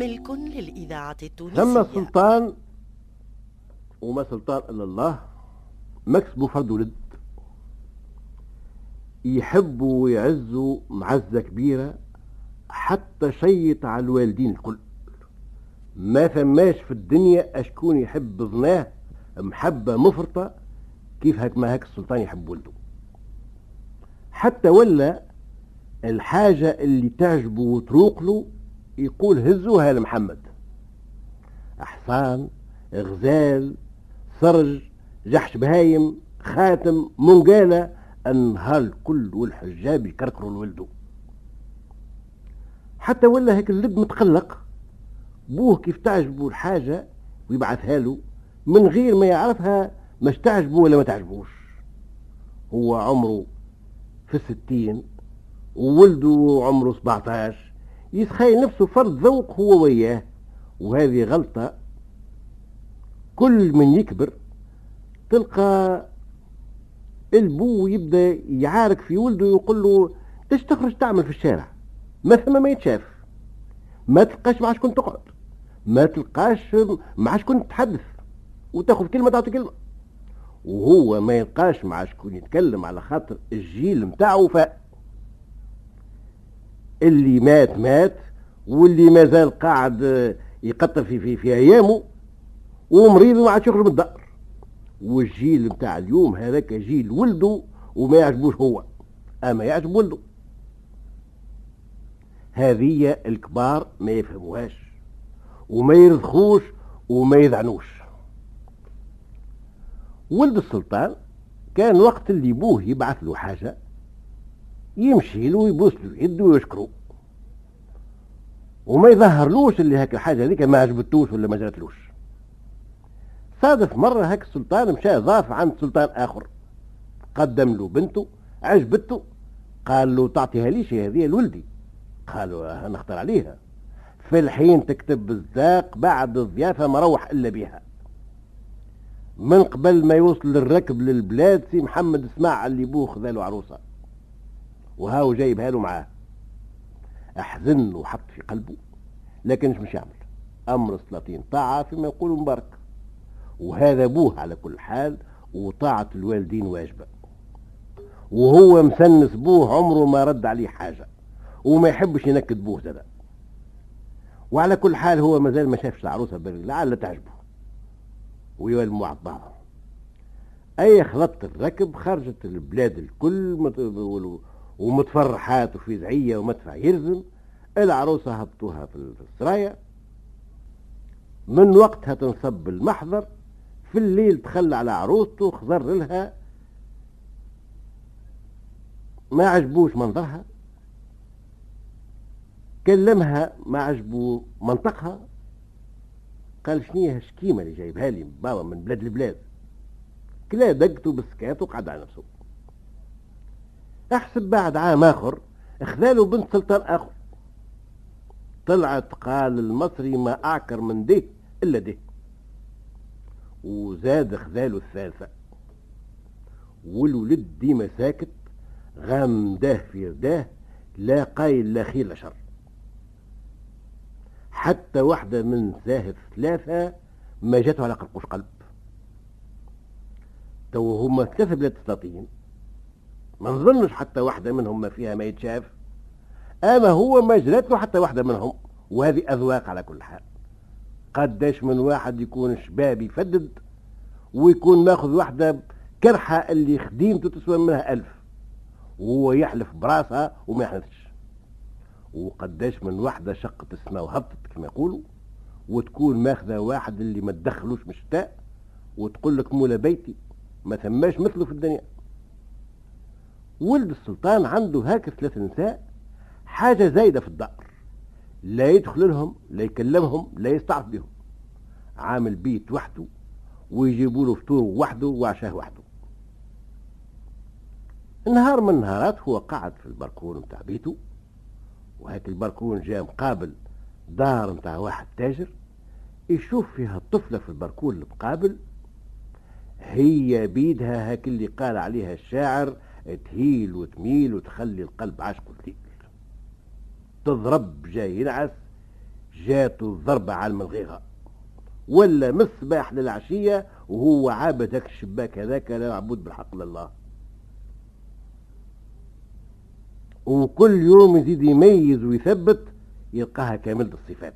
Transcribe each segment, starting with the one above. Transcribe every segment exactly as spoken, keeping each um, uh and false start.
ملك للإذاعة التونسية. ثم السلطان وما سلطان إلا الله، مكسبه فرد ولد، يحبوا ويعزوا معزة كبيرة، حتى شيط على الوالدين الكل. ما ثماش في الدنيا أشكون يحب ابناه محبة مفرطة كيف هك ما هك السلطان يحب ولده. حتى ولا الحاجة اللي تعجبه وتروق له يقول هزوها لمحمد، أحصان، غزال، سرج، جحش بهايم، خاتم، منقالة، النهار الكل والحجاب يكركروا لولده. حتى ولا هيك اللب متقلق بوه كيف تعجبه الحاجة ويبعثها له من غير ما يعرفها، مش تعجبه ولا ما تعجبوش. هو عمره في الستين وولده عمره سبعتاش، يتخيل نفسه فرد ذوق هو وياه، وهذه غلطة. كل من يكبر تلقى البو يبدأ يعارك في ولده ويقول له تش تخرج تعمل في الشارع، ما ثم ما يتشاف، ما تلقاش مع شكون تقعد، ما تلقاش مع شكون تتحدث وتاخذ كلمة تعطي كلمة، وهو ما يلقاش مع شكون يتكلم على خاطر الجيل متاعه. ف اللي مات مات، واللي ما زال قاعد يقطر في في في ايامه ومريض ما عادش يخرج من الدار. والجيل متاع اليوم هذاك جيل ولده وما يعجبوش هو، اما يعجب ولده. هذه الكبار ما يفهموهاش وما يرضخوش وما يذعنوش. ولد السلطان كان وقت اللي بوه يبعث له حاجة يمشي له ويبوس له يده ويشكره، وما يظهرلوش اللي هاك الحاجة هذيك ما عجبتوش ولا ما جرتلوش. صادف مرة هاك السلطان مشى ضاف عند سلطان آخر، قدم له بنته عجبته، قال له تعطيها ليش هذه لولدي؟ قالوا نختار عليها. في الحين تكتب الزاق بعد الضيافة ما روح إلا بها. من قبل ما يوصل للركب للبلاد سي محمد اسمع اللي بوه خذاله عروسة، وهاو جايبها له معاه. أحزن وحط في قلبه، لكنش مش يعمل أمر السلاطين، طاعة فيما يقولوا مبارك، وهذا بوه على كل حال، وطاعة الوالدين واجبة. وهو مسنس بوه عمره ما رد عليه حاجة، وما يحبش ينكد بوه زاد. وعلى كل حال هو مازال ما شافش العروسه بالله، لعل تعجبه ويولموا على بعضهم. اي خلطت الركب خرجت البلاد الكل ومتفرحات وفي زعيه ومدفع يرزم. العروسه هبطوها في السرايه، من وقتها تنصب بالمحضر. في الليل تخلى على عروسته، خضر لها ما عجبوش منظرها، كلمها ما عجبو منطقها، قال شنية هالشكيمة اللي جايبها لي بابا من بلاد لبلاد؟ كلا دقته بالسكات وقعد على نفسه. احسب بعد عام اخر اخذاله بنت سلطان اخر، طلعت قال المصري ما اعكر من ده الا ده، وزاد اخذاله الثالثة. والولد ديما ساكت، غام داه في رداه، لا قايل لا خير لا شر. حتى واحدة من زاهر ثلاثة ما جاته على قرقوش قلب. تو هما ثلاثة بلاد سلاطين، ما نظنش حتى واحدة منهم ما فيها ما يتشاف، اما هو ما جرت له حتى واحدة منهم. وهذه اذواق على كل حال. قداش من واحد يكون شباب يفدد ويكون ماخذ واحدة كرحة اللي خديمته تسوى منها الف وهو يحلف براسها وما يحلفش. وقداش من واحدة شقت السماء وهبطت كما يقولوا، وتكون ماخذة واحد اللي ما تدخلوش مشتاء وتقول لك مولا بيتي ما ثماش مثله في الدنيا. ولد السلطان عنده هاك ثلاث نساء، حاجة زايدة في الدار، لا يدخل لهم لا يكلمهم لا يستعرف بهم، عامل بيت وحده ويجيبوا له فطور وحده وعشاه وحده. نهار من نهارات هو قاعد في البركون متاع بيته، وهاك البركون جاء مقابل دار متاع واحد تاجر، يشوف فيها الطفلة في البركون المقابل، هي بيدها هاك اللي قال عليها الشاعر تهيل وتميل وتخلي القلب عاشق وتليل، تضرب جاي ينعس جاته ضربة على الملغيغة، ولا من الصباح للعشية وهو عابد هاك الشباك هذاك لا معبود بالحق لله. وكل يوم يزيد يميز ويثبت يلقاها كاملة الصفات.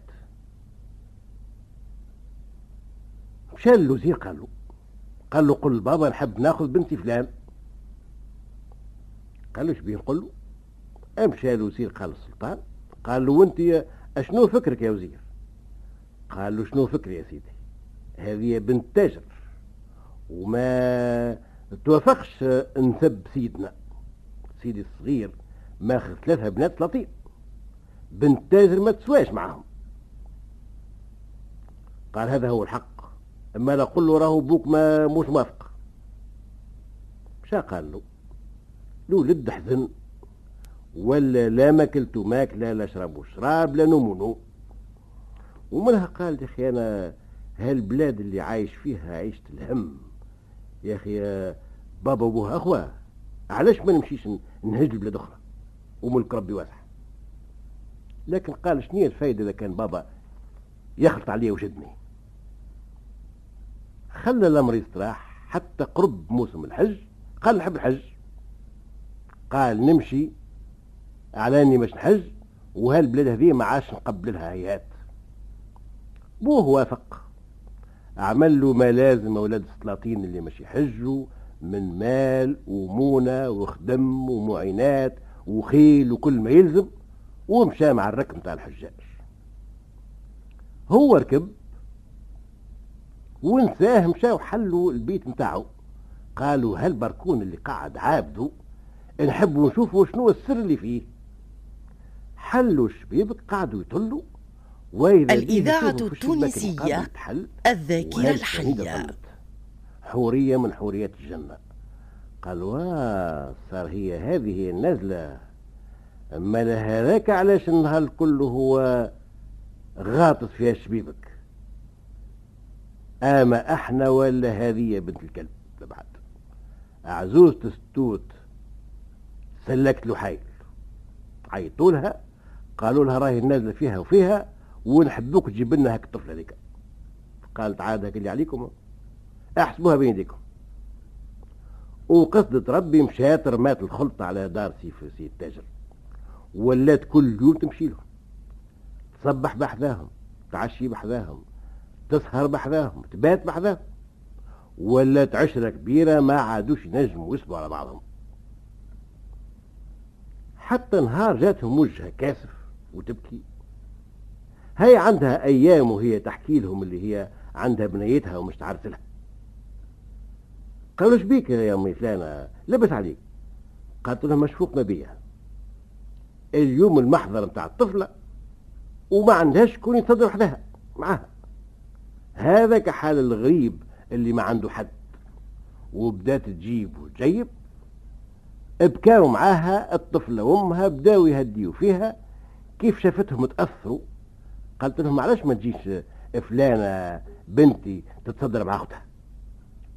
مشى الوزير قال له قال له قل بابا نحب ناخذ بنتي فلان. قال له اش بيه نقول له؟ مشى الوزير قال للسلطان قال له وانت اشنو فكرك يا وزير؟ قال له شنو فكري يا سيدي؟ هذه بنت تاجر وما توافقش نسب سيدنا سيدي الصغير، ماخذ ثلاثة بنات لطيف، بنت تاجر ما تسواش معهم. قال هذا هو الحق، اما لا قل له راهو بوك ما موش موافق. شا قال له؟ الولد حزن ولا لا ماكلتو ماكله لا شربو شراب لا نومو نوم. ومنها قال يا اخي انا هالبلاد اللي عايش فيها عيشة الهم يا اخي، بابا وبوها اخوه، علاش ما نمشيش نهج لبلاد اخرى وملك ربي واسع. لكن قال شنو هي الفايده اذا كان بابا يخلط عليا وجدني. خلى الامر يستراح حتى قرب موسم الحج. قال نحب الحج، قال نمشي على اني باش نحج وهالبلاد هذه ما عادش نقبل لها هيات. بوه وافق، عمل له ما لازم اولاد السلاطين اللي ماشي يحجوا من مال ومونه وخدم ومعينات وخيل وكل ما يلزم، ومشى مع الركب نتاع الحجاج. هو ركب ونساه، مشى وحلوا البيت نتاعو. قالوا هالبركون اللي قعد عابده نحبوا نشوفوا شنو السر اللي فيه. حلوا الشبيبك قعدوا يطلوا. الإذاعة التونسية الذاكرة الحية، حورية من حوريات الجنة. قالوا آه صار هي هذه هي النزلة، أما لهذاك علاش النهار الكل هو غاطس فيها شبيبك. أما احنا ولا هذه بنت الكلب لبعد عزوزة الستوت سلكت له حيل. عيطوا لها قالوا لها راهي النازلة فيها وفيها ونحبوك تجيب لنا هاك الطفله هذيك. قالت عاد هاك اللي عليكم احسبوها بين يديكم. وقصدت ربي مشات رمات الخلطه على دار سيف سي التاجر، ولات كل يوم تمشي لهم، تصبح بحذاهم، تعشي بحذاهم، تسهر بحذاهم، تبات بحذاهم، ولات عشره كبيره ما عادوش ينجموا ويسبوا على بعضهم. حتى نهار جاتهم وجهها كاسف وتبكي. هي عندها ايام وهي تحكي لهم اللي هي عندها بنيتها ومش تعرف لها. قالوا شبيك يا امي فلانه لبس عليك؟ قالت لهم مشفوق ما بيها، اليوم المحضر متاع الطفله وما عندهاش كون يتصدر وحدها معاها. هذا كحال الغريب اللي ما عنده حد. وبدات تجيب وتجيب، بكاو معاها الطفله وامها، بداو يهديوا فيها. كيف شافتهم تاثروا قالت لهم علاش ما تجيش فلانه بنتي تتصدر مع اختها؟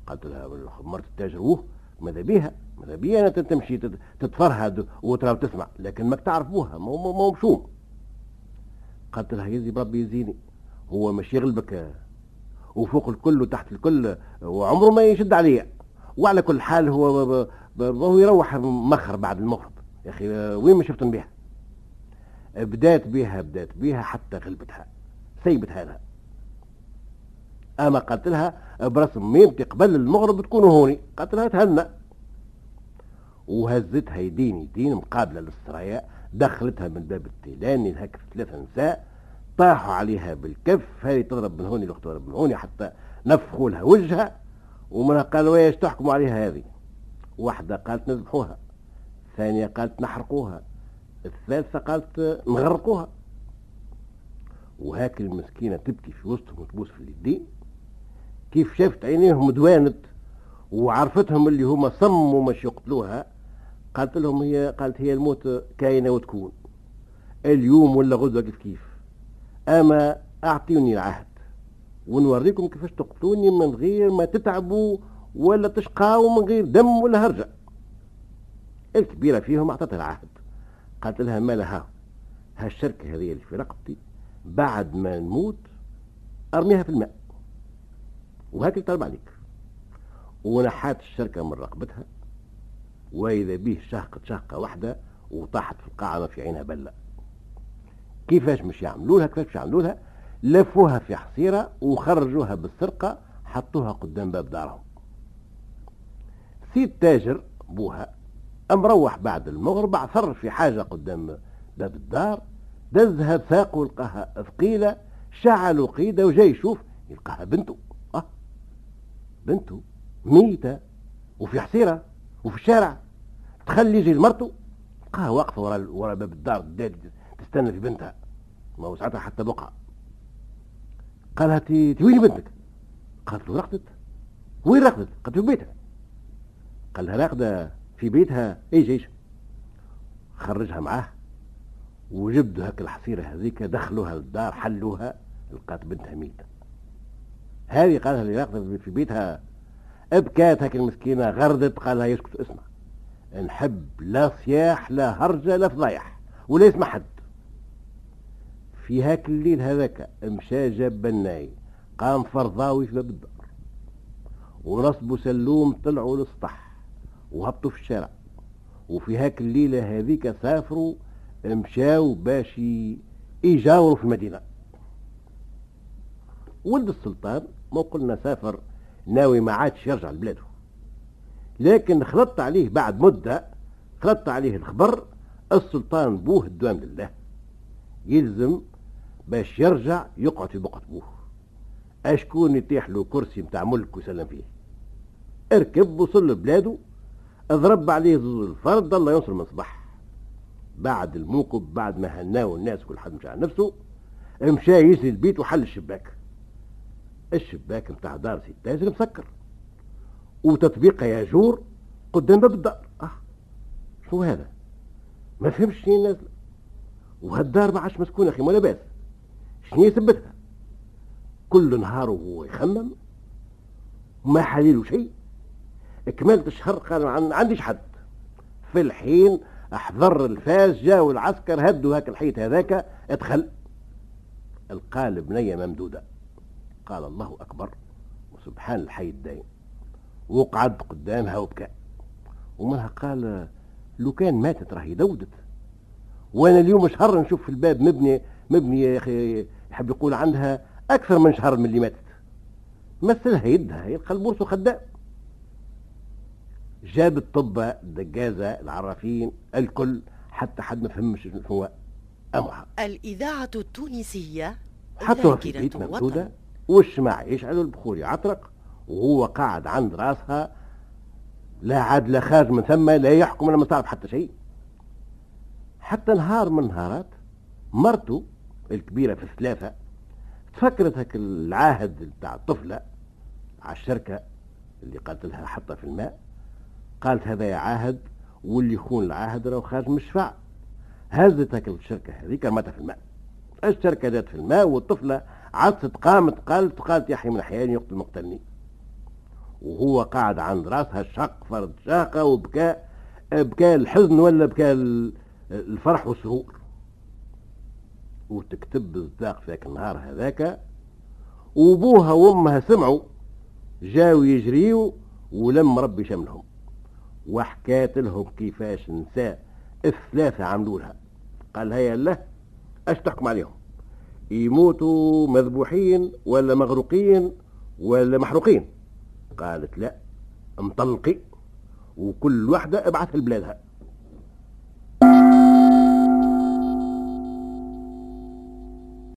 قالت لها مرت التاجر ووه ماذا بيها ماذا بيها انا تمشي تتفرهد وترى وتسمع، لكن ماك تعرفوها ما هو مشوم. قالت لها يزي بربي يزيني، هو ماشي يغلبك وفوق الكل وتحت الكل وعمره ما يشد عليا، وعلى كل حال هو ب ب هو يروح مخر بعد المغرب يا اخي وين ما شفتن بيها. بدات بها بدات بها حتى غلبتها سيبتها لها. اما قالت لها برسم ميمتي قبل المغرب تكونوا هوني. قالت لها تهنى، وهزتها يدين يدين مقابله للسرايا، دخلتها من باب التيلاني هكا ثلاثه نساء طاحوا عليها بالكف، هذه تضرب من هوني الاخت تضرب من هوني حتى نفخوا لها وجهها. ومنها قالوا ايش تحكموا عليها هذه؟ واحده قالت نذبحوها، ثانيه قالت نحرقوها، الثالثة قالت نغرقوها. وهاك المسكينة تبكي في وسطهم وتبوس في اليدين. كيف شافت عينيهم دوانت وعرفتهم اللي هما صموا مش يقتلوها، قالت لهم هي قالت هي الموت كاينة وتكون اليوم ولا غدوة كيف كيف، أما أعطيوني العهد ونوريكم كيفاش تقتلوني من غير ما تتعبوا ولا تشقاوا، من غير دم ولا هرجة. الكبيرة فيهم أعطتها العهد. قالت لها ما لها هالشركة هذه اللي في رقبتي بعد ما نموت ارميها في الماء وهكذا طلب عليك. ونحات الشركه من رقبتها، واذا به شهقت شهقه واحده وطاحت في القاعه ما في عينها بله. كيفاش مش يعملوا لها؟ كيفاش مش يعملوا لها؟ لفوها في حصيره وخرجوها بالسرقه، حطوها قدام باب دارهم. سيد تاجر بوها مروح بعد المغرب، عثر في حاجه قدام باب الدار، دزها بساقه ولقاها ثقيله، شعلوا قيده وجاي يشوف يلقاها بنته، اه بنته ميته وفي حصيره وفي الشارع. تخلي يجي لمرته لقاها واقفه ورا ورا باب الدار تستنى في بنتها، ما وسعتها حتى بقعه. قالها تي وين بنتك؟ قالت له رقدت. وين رقدت؟ قالت له في بيتها. قال لها راقده في بيتها؟ ايش ايش خرجها معاه وجبدوا هاك الحصيره هذيك، دخلوها للدار حلوها، لقات بنتها ميته. هذه قالها اللي راقده في بيتها، ابكات هاك المسكينه غردت. قالها يسكت، اسمع نحب لا صياح لا هرجه لا فضايح ولا يسمع حد. في هاك الليل هذاك مشى جاب بناي، قام فرضاوي في باب الدار ونصبوا سلوم، طلعوا للسطح وهبطوا في الشارع. وفي هاك الليله هذيك سافروا مشاو باش يجاوروا في المدينه. ولد السلطان ما قلنا سافر ناوي ما عادش يرجع لبلاده، لكن خلطت عليه بعد مده، خلطت عليه الخبر السلطان بوه الدوام لله، يلزم باش يرجع يقعد في بقعه بوه، اشكون يتيح له كرسي متاع ملك وسلم فيه. اركب وصل لبلاده، اضرب عليه زوز الفرد، الله ينصر من صباح. بعد الموقب بعد ما هناو الناس كل حد مشى على نفسه، مشى يجري البيت وحل الشباك. الشباك متاع دار سي التاجر مسكر وتطبيقه ياجور قدام باب الدار. اه شو هذا؟ ما فهمش شنو الناس، وهالدار ما عادش مسكونه اخي، ما لاباس شنو يثبتها. كل نهار وهو يخمم ما حليله شيء. اكملت الشهر قال ما عنديش حد. في الحين احضر الفاس، جاو العسكر هدوا هاك الحيط هذاك، ادخل القى البنيه ممدوده. قال الله اكبر وسبحان الحي الدايم، وقعد قدامها وبكى. ومنها قال لو كان ماتت راهي دودت، وانا اليوم شهر نشوف في الباب مبني مبني يا اخي، يحب يقول عندها اكثر من شهر من اللي ماتت، مثلها يدها يلقى البورس وخدام. جاب الطبة الدجازة العرافين الكل حتى حد ما فهمش هو أمرها. الإذاعة التونسية حطوها في البيت ممدودة والشمع يشعل والبخور يعطرق، وهو قاعد عند راسها لا عاد لا خارج من ثم، لا يحكم ولا مستعرف حتى شيء. حتى نهار من نهارات مرته الكبيرة في الثلاثة تفكرت هك العاهد بتاع الطفلة على الشركة اللي قالت لها حطها في الماء. قالت هذا يا عاهد، واللي يخون العاهد راهو خارج من الشفاعة. هزت هاك الشركة هذيك رمتها في الماء. الشركة جات في الماء والطفلة عطست، قامت قالت قالت يا حي من أحياني يقتل مقتلني. وهو قاعد عند راسها شق فرد شاقة وبكى، بكى الحزن ولا بكى الفرح والسرور. وتكتب الزاق في هاك النهار هذاك، وبوها وامها سمعوا جاوا يجريوا، ولم ربي شملهم وحكات لهم كيفاش نساء الثلاثة عملوا لها. قال لها يا الله اش تحكم عليهم، يموتوا مذبوحين ولا مغروقين ولا محروقين؟ قالت لا مطلقي، وكل واحدة ابعثها لبلادها.